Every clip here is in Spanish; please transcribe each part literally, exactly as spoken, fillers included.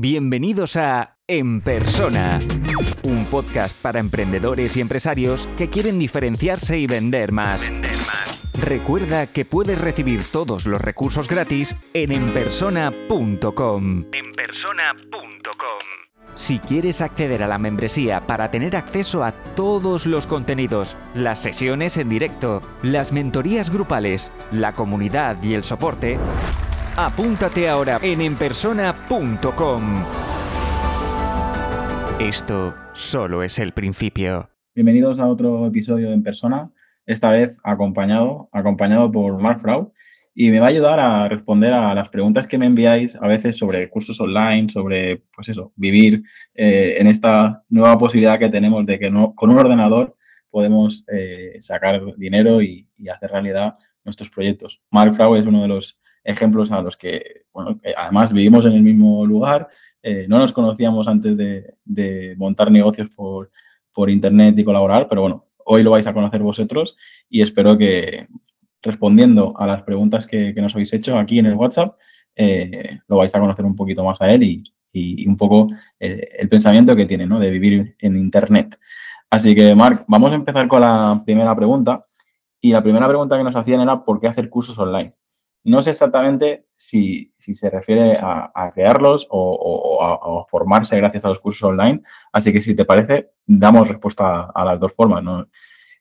Bienvenidos a En Persona, un podcast para emprendedores y empresarios que quieren diferenciarse y vender más. Vender más. Recuerda que puedes recibir todos los recursos gratis en en persona punto com. en persona punto com. Si quieres acceder a la membresía para tener acceso a todos los contenidos, las sesiones en directo, las mentorías grupales, la comunidad y el soporte, apúntate ahora en en persona punto com. Esto solo es el principio. Bienvenidos a otro episodio de En Persona, esta vez acompañado, acompañado por Marc Frau, y me va a ayudar a responder a las preguntas que me enviáis a veces sobre cursos online, sobre, pues eso, vivir eh, en esta nueva posibilidad que tenemos de que no, con un ordenador podemos eh, sacar dinero y, y hacer realidad nuestros proyectos. Marc Frau es uno de los ejemplos a los que, bueno, además vivimos en el mismo lugar, eh, no nos conocíamos antes de, de montar negocios por, por internet y colaborar, pero bueno, hoy lo vais a conocer vosotros y espero que, respondiendo a las preguntas que, que nos habéis hecho aquí en el WhatsApp, eh, lo vais a conocer un poquito más a él y, y, y un poco eh, el pensamiento que tiene, ¿no?, de vivir en internet. Así que, Marc, vamos a empezar con la primera pregunta. Y la primera pregunta que nos hacían era ¿por qué hacer cursos online? No sé exactamente si, si se refiere a, a crearlos o, o, o a, a formarse gracias a los cursos online. Así que, si te parece, damos respuesta a, a las dos formas, ¿no?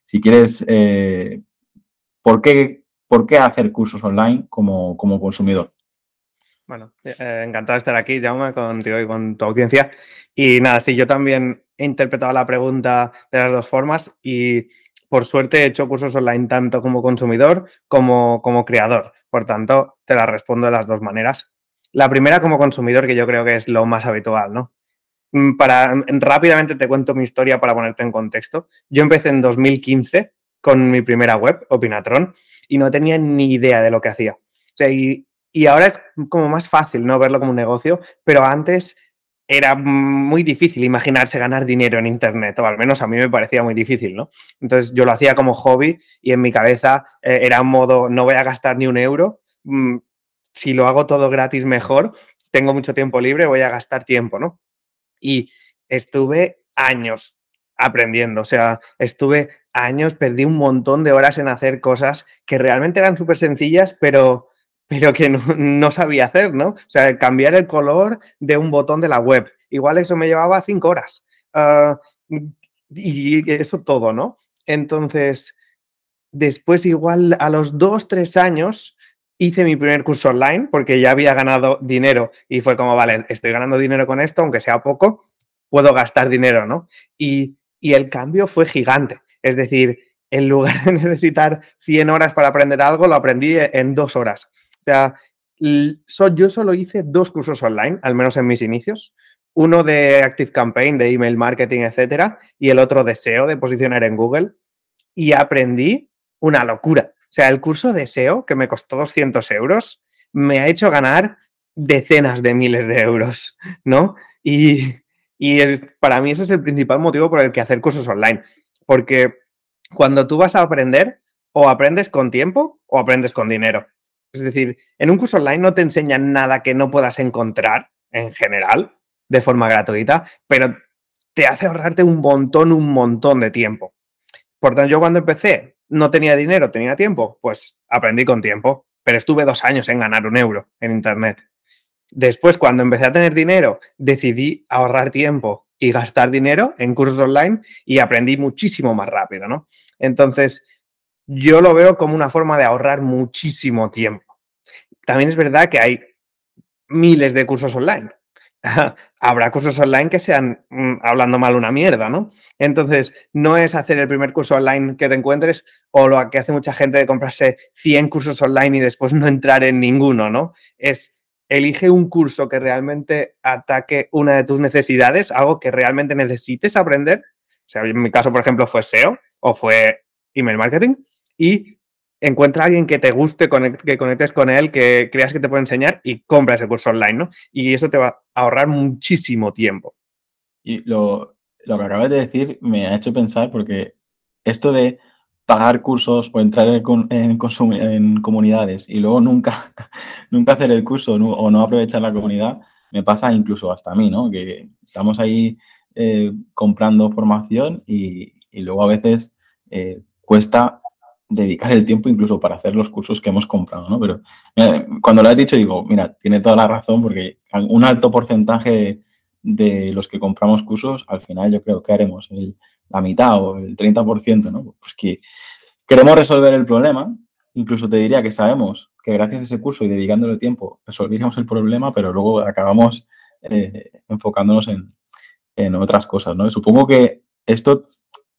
Si quieres... Eh, ¿Por qué, ¿Por qué hacer cursos online como, como consumidor? Bueno, eh, encantado de estar aquí, Jaume, contigo y con tu audiencia. Y nada, sí, yo también he interpretado la pregunta de las dos formas y por suerte he hecho cursos online tanto como consumidor como, como creador. Por tanto, te la respondo de las dos maneras. La primera como consumidor, que yo creo que es lo más habitual, ¿no? Para, rápidamente te cuento mi historia para ponerte en contexto. Yo empecé en dos mil quince con mi primera web, Opinatron, y no tenía ni idea de lo que hacía. O sea, y, y ahora es como más fácil, ¿no?, verlo como un negocio, pero antes era muy difícil imaginarse ganar dinero en internet, o al menos a mí me parecía muy difícil, ¿no? Entonces yo lo hacía como hobby y en mi cabeza eh, era un modo, no voy a gastar ni un euro, mm, si lo hago todo gratis mejor, tengo mucho tiempo libre, voy a gastar tiempo, ¿no? Y estuve años aprendiendo, o sea, estuve años, perdí un montón de horas en hacer cosas que realmente eran súper sencillas, pero, pero que no, no sabía hacer, ¿no? O sea, cambiar el color de un botón de la web. Igual eso me llevaba cinco horas. Uh, y eso todo, ¿no? Entonces, después igual a los dos, tres años hice mi primer curso online porque ya había ganado dinero y fue como, vale, estoy ganando dinero con esto, aunque sea poco, puedo gastar dinero, ¿no? Y, y el cambio fue gigante. Es decir, en lugar de necesitar cien horas para aprender algo, lo aprendí en dos horas. O sea, yo solo hice dos cursos online, al menos en mis inicios. Uno de Active Campaign, de email marketing, etcétera, y el otro de S E O, de posicionar en Google. Y aprendí una locura. O sea, el curso de S E O, que me costó doscientos euros, me ha hecho ganar decenas de miles de euros, ¿no? Y, y es, para mí eso es el principal motivo por el que hacer cursos online. Porque cuando tú vas a aprender, o aprendes con tiempo o aprendes con dinero. Es decir, en un curso online no te enseñan nada que no puedas encontrar en general, de forma gratuita, pero te hace ahorrarte un montón, un montón de tiempo. Por tanto, yo cuando empecé no tenía dinero, tenía tiempo, pues aprendí con tiempo, pero estuve dos años en ganar un euro en internet. Después, cuando empecé a tener dinero, decidí ahorrar tiempo y gastar dinero en cursos online y aprendí muchísimo más rápido, ¿no? Entonces, yo lo veo como una forma de ahorrar muchísimo tiempo. También es verdad que hay miles de cursos online. Habrá cursos online que sean, mmm, hablando mal, una mierda, ¿no? Entonces, no es hacer el primer curso online que te encuentres o lo que hace mucha gente de comprarse cien cursos online y después no entrar en ninguno, ¿no? Es... Elige un curso que realmente ataque una de tus necesidades, algo que realmente necesites aprender. O sea, en mi caso, por ejemplo, fue S E O o fue email marketing. Y encuentra a alguien que te guste, que conectes con él, que creas que te puede enseñar y compra ese curso online, ¿no? Y eso te va a ahorrar muchísimo tiempo. Y lo, lo que acabas de decir me ha hecho pensar, porque esto de pagar cursos o entrar en, en, en comunidades y luego nunca, nunca hacer el curso o no aprovechar la comunidad, me pasa incluso hasta a mí, ¿no? Que estamos ahí eh, comprando formación y, y luego a veces eh, cuesta dedicar el tiempo incluso para hacer los cursos que hemos comprado, ¿no? Pero mira, cuando lo has dicho digo, mira, tiene toda la razón porque un alto porcentaje de, de los que compramos cursos, al final yo creo que haremos el, la mitad o el treinta por ciento, ¿no? Pues que queremos resolver el problema, incluso te diría que sabemos que gracias a ese curso y dedicándole tiempo resolveríamos el problema, pero luego acabamos eh, enfocándonos en, en otras cosas, ¿no? Y supongo que esto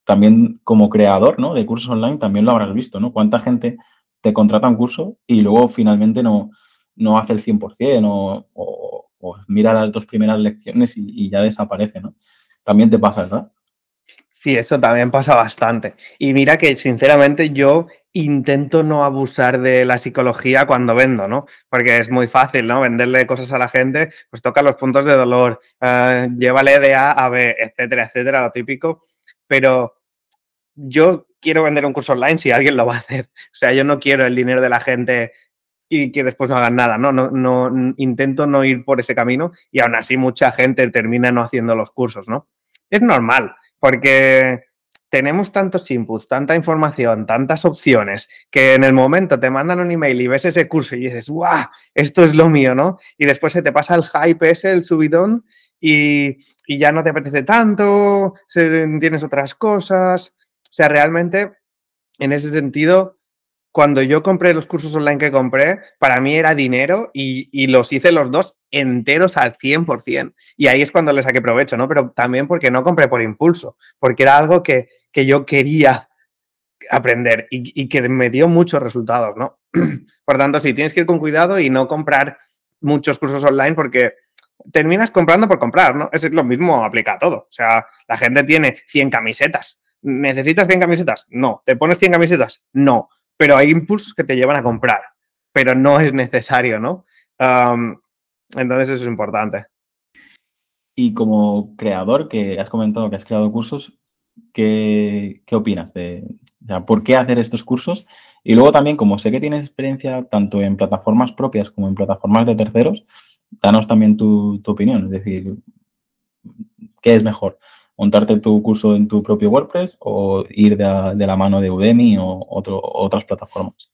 también como creador, ¿no?, de cursos online también lo habrás visto, ¿no? ¿Cuánta gente te contrata un curso y luego finalmente no, no hace el cien por ciento o, o, o mira las dos primeras lecciones y, y ya desaparece, ¿no? También te pasa, ¿verdad? Sí, eso también pasa bastante. Y mira que, sinceramente, yo intento no abusar de la psicología cuando vendo, ¿no? Porque es muy fácil, ¿no? Venderle cosas a la gente, pues toca los puntos de dolor, eh, llévale de A a B, etcétera, etcétera, lo típico. Pero yo quiero vender un curso online si alguien lo va a hacer. O sea, yo no quiero el dinero de la gente y que después no hagan nada, ¿no? No, no intento no ir por ese camino y aún así mucha gente termina no haciendo los cursos, ¿no? Es normal, porque tenemos tantos inputs, tanta información, tantas opciones, que en el momento te mandan un email y ves ese curso y dices, ¡guau! Esto es lo mío, ¿no? Y después se te pasa el hype ese, el subidón, y, y ya no te apetece tanto, se, tienes otras cosas. O sea, realmente, en ese sentido, cuando yo compré los cursos online que compré, para mí era dinero y, y los hice los dos enteros al cien por ciento. Y ahí es cuando le saqué provecho, ¿no? Pero también porque no compré por impulso, porque era algo que, que yo quería aprender y, y que me dio muchos resultados, ¿no? Por tanto, sí, tienes que ir con cuidado y no comprar muchos cursos online porque terminas comprando por comprar, ¿no? Es lo mismo, aplica a todo. O sea, la gente tiene cien camisetas. ¿Necesitas cien camisetas? No. ¿Te pones cien camisetas? No. Pero hay impulsos que te llevan a comprar, pero no es necesario, ¿no? Um, entonces eso es importante. Y como creador, que has comentado que has creado cursos, ¿qué, qué opinas de, o sea, por qué hacer estos cursos? Y luego también, como sé que tienes experiencia tanto en plataformas propias como en plataformas de terceros, danos también tu, tu opinión, es decir, ¿qué es mejor? ¿Montarte tu curso en tu propio WordPress o ir de, a, de la mano de Udemy o otro, otras plataformas?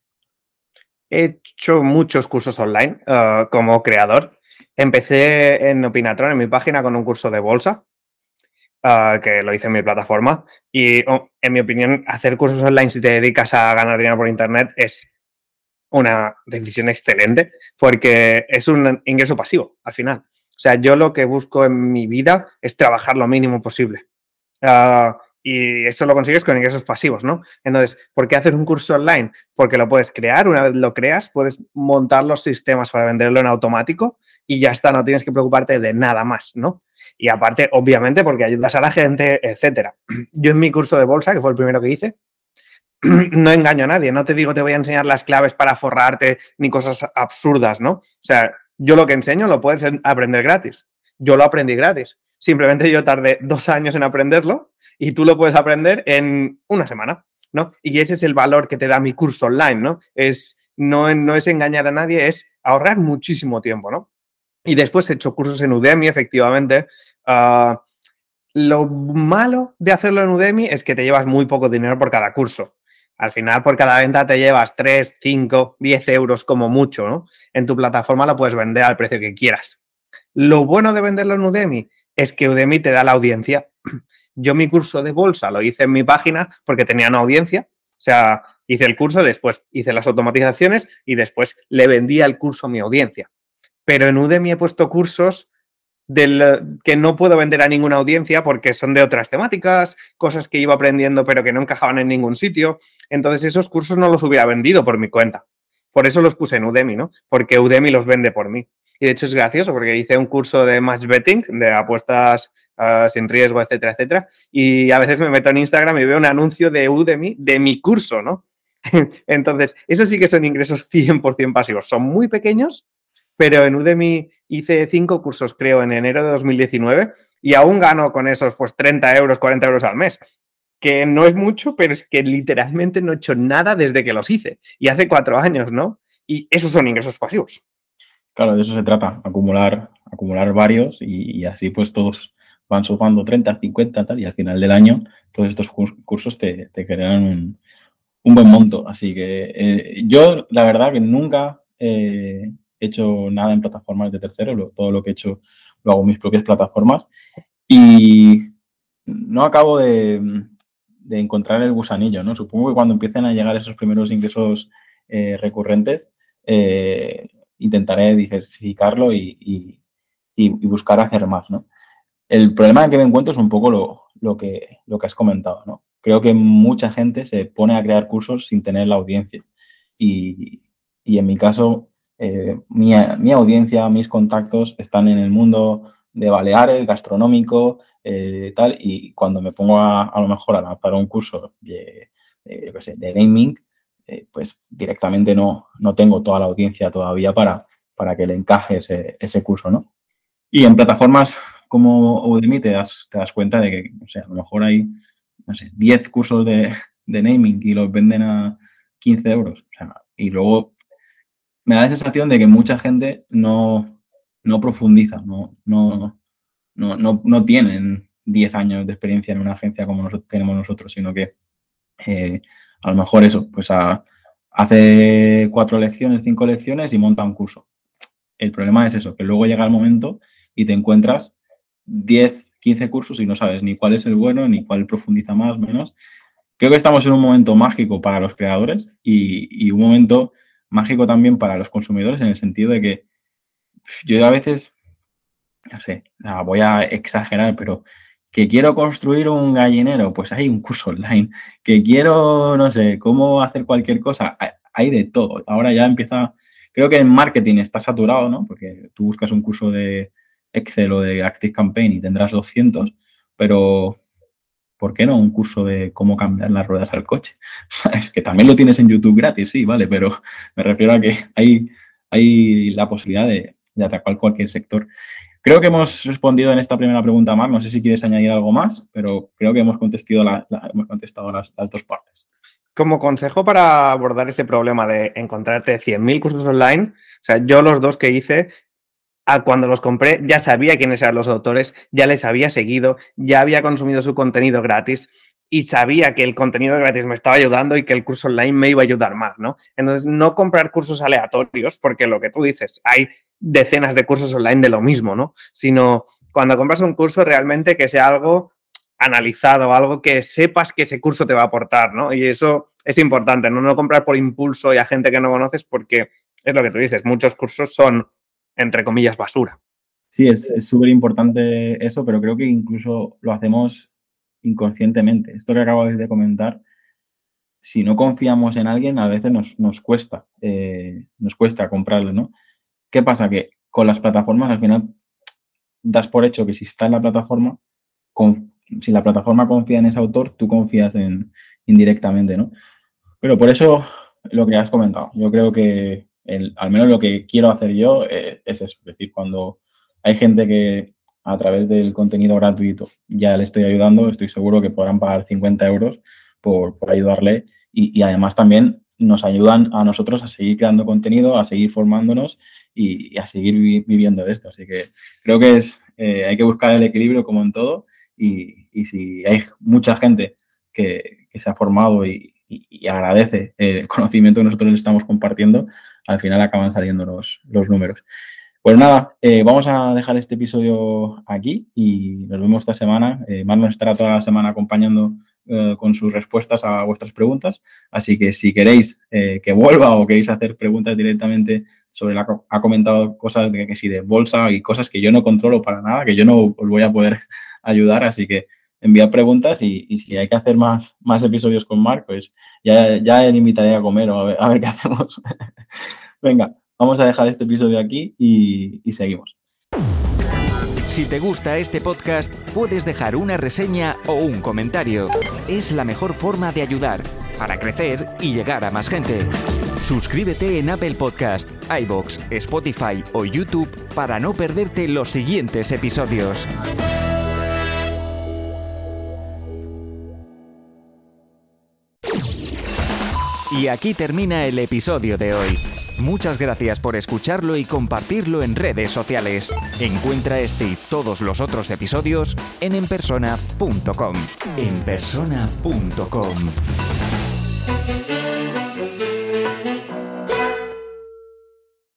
He hecho muchos cursos online uh, como creador. Empecé en Opinatron, en mi página, con un curso de bolsa, uh, que lo hice en mi plataforma. Y, oh, en mi opinión, hacer cursos online si te dedicas a ganar dinero por Internet es una decisión excelente porque es un ingreso pasivo al final. O sea, yo lo que busco en mi vida es trabajar lo mínimo posible. Uh, y eso lo consigues con ingresos pasivos, ¿no? Entonces, ¿por qué hacer un curso online? Porque lo puedes crear, una vez lo creas, puedes montar los sistemas para venderlo en automático y ya está, no tienes que preocuparte de nada más, ¿no? Y aparte, obviamente, porque ayudas a la gente, etcétera. Yo en mi curso de bolsa, que fue el primero que hice, no engaño a nadie, no te digo te voy a enseñar las claves para forrarte ni cosas absurdas, ¿no? O sea, yo lo que enseño lo puedes aprender gratis. Yo lo aprendí gratis. Simplemente yo tardé dos años en aprenderlo y tú lo puedes aprender en una semana, ¿no? Y ese es el valor que te da mi curso online, ¿no? Es, no, no es engañar a nadie, es ahorrar muchísimo tiempo, ¿no? Y después he hecho cursos en Udemy, efectivamente. Uh, lo malo de hacerlo en Udemy es que te llevas muy poco dinero por cada curso. Al final, por cada venta te llevas tres, cinco, diez euros como mucho, ¿no? En tu plataforma la puedes vender al precio que quieras. Lo bueno de venderlo en Udemy es que Udemy te da la audiencia. Yo mi curso de bolsa lo hice en mi página porque tenía una audiencia. O sea, hice el curso, después hice las automatizaciones y después le vendía el curso a mi audiencia. Pero en Udemy he puesto cursos del que no puedo vender a ninguna audiencia porque son de otras temáticas, cosas que iba aprendiendo pero que no encajaban en ningún sitio. Entonces, esos cursos no los hubiera vendido por mi cuenta. Por eso los puse en Udemy, ¿no? Porque Udemy los vende por mí. Y, de hecho, es gracioso porque hice un curso de match betting, de apuestas uh, sin riesgo, etcétera, etcétera. Y a veces me meto en Instagram y veo un anuncio de Udemy de mi curso, ¿no? Entonces, eso sí que son ingresos cien por ciento pasivos. Son muy pequeños, pero en Udemy hice cinco cursos, creo, en enero de dos mil diecinueve y aún gano con esos pues treinta euros, cuarenta euros al mes, que no es mucho, pero es que literalmente no he hecho nada desde que los hice y hace cuatro años, ¿no? Y esos son ingresos pasivos. Claro, de eso se trata, acumular, acumular varios y, y así pues todos van sumando treinta, cincuenta tal, y al final del año todos estos cursos te, te crean un, un buen monto. Así que eh, yo la verdad que nunca eh, he hecho nada en plataformas de terceros, lo, todo lo que he hecho lo hago en mis propias plataformas y no acabo de, de encontrar el gusanillo, ¿no? Supongo que cuando empiecen a llegar esos primeros ingresos eh, recurrentes eh, intentaré diversificarlo y, y, y buscar hacer más, ¿no? El problema que me encuentro es un poco lo, lo, que, lo que has comentado, ¿no? Creo que mucha gente se pone a crear cursos sin tener la audiencia. Y, y en mi caso, eh, mi, mi audiencia, mis contactos están en el mundo de Baleares, gastronómico, eh, tal. Y cuando me pongo a, a lo mejor a lanzar un curso de, de, yo qué sé, de gaming, eh, pues directamente no, no tengo toda la audiencia todavía para, para que le encaje ese, ese curso, ¿no? Y en plataformas como Udemy te das, te das cuenta de que, o sea, a lo mejor hay, no sé, diez cursos de, de naming y los venden a quince euros. O sea, y luego me da la sensación de que mucha gente no, no profundiza, no, no, no, no, no tienen diez años de experiencia en una agencia como nosotros, tenemos nosotros, sino que eh, a lo mejor eso, pues a, hace cuatro lecciones, cinco lecciones y monta un curso. El problema es eso, que luego llega el momento y te encuentras diez, quince cursos y no sabes ni cuál es el bueno, ni cuál profundiza más, menos. Creo que estamos en un momento mágico para los creadores y, y un momento mágico también para los consumidores, en el sentido de que yo a veces, no sé, voy a exagerar, pero que quiero construir un gallinero, pues hay un curso online. Que quiero, no sé, cómo hacer cualquier cosa, hay de todo. Ahora ya empieza, creo que en marketing está saturado, ¿no? Porque tú buscas un curso de Excel o de Active Campaign y tendrás doscientos, pero ¿por qué no un curso de cómo cambiar las ruedas al coche? ¿Sabes? Que también lo tienes en YouTube gratis, sí, vale, pero me refiero a que hay, hay la posibilidad de, de atacar cualquier sector. Creo que hemos respondido en esta primera pregunta, Marc. No sé si quieres añadir algo más, pero creo que hemos contestado, la, la, hemos contestado las, las dos partes. Como consejo para abordar ese problema de encontrarte cien mil cursos online, o sea, yo los dos que hice, a cuando los compré, ya sabía quiénes eran los autores, ya les había seguido, ya había consumido su contenido gratis y sabía que el contenido gratis me estaba ayudando y que el curso online me iba a ayudar más, ¿no? Entonces, no comprar cursos aleatorios, porque lo que tú dices, hay decenas de cursos online de lo mismo, ¿no? Sino cuando compras un curso realmente que sea algo analizado, algo que sepas que ese curso te va a aportar, ¿no? Y eso es importante, ¿no? No comprar por impulso y a gente que no conoces, porque es lo que tú dices, muchos cursos son entre comillas, basura. Sí, es súper importante eso, pero creo que incluso lo hacemos inconscientemente. Esto que acabas de comentar, si no confiamos en alguien, a veces nos, nos cuesta, eh, nos cuesta comprarlo, ¿no? ¿Qué pasa? Que con las plataformas, al final, das por hecho que si está en la plataforma, con, si la plataforma confía en ese autor, tú confías en indirectamente, ¿no? Pero por eso, lo que has comentado, yo creo que El, al menos lo que quiero hacer yo eh, es eso, es decir, cuando hay gente que a través del contenido gratuito ya le estoy ayudando, estoy seguro que podrán pagar cincuenta euros por, por ayudarle y, y además también nos ayudan a nosotros a seguir creando contenido, a seguir formándonos y, y a seguir vi, viviendo de esto. Así que creo que es eh, hay que buscar el equilibrio como en todo y, y si hay mucha gente que, que se ha formado y y agradece el conocimiento que nosotros les estamos compartiendo, al final acaban saliendo los, los números. Pues nada, eh, vamos a dejar este episodio aquí y nos vemos esta semana. Eh, Marc nos estará toda la semana acompañando eh, con sus respuestas a vuestras preguntas, así que si queréis eh, que vuelva o queréis hacer preguntas directamente sobre la... Ha comentado cosas de que sí, de bolsa y cosas que yo no controlo para nada, que yo no os voy a poder ayudar, así que enviar preguntas y, y si hay que hacer más, más episodios con Marc, pues ya, ya le invitaré a comer o a ver, a ver qué hacemos. Venga, vamos a dejar este episodio aquí y, y seguimos. Si te gusta este podcast, puedes dejar una reseña o un comentario. Es la mejor forma de ayudar para crecer y llegar a más gente. Suscríbete en Apple Podcasts, iVoox, Spotify o YouTube para no perderte los siguientes episodios. Y aquí termina el episodio de hoy. Muchas gracias por escucharlo y compartirlo en redes sociales. Encuentra este y todos los otros episodios en en persona punto com. en persona punto com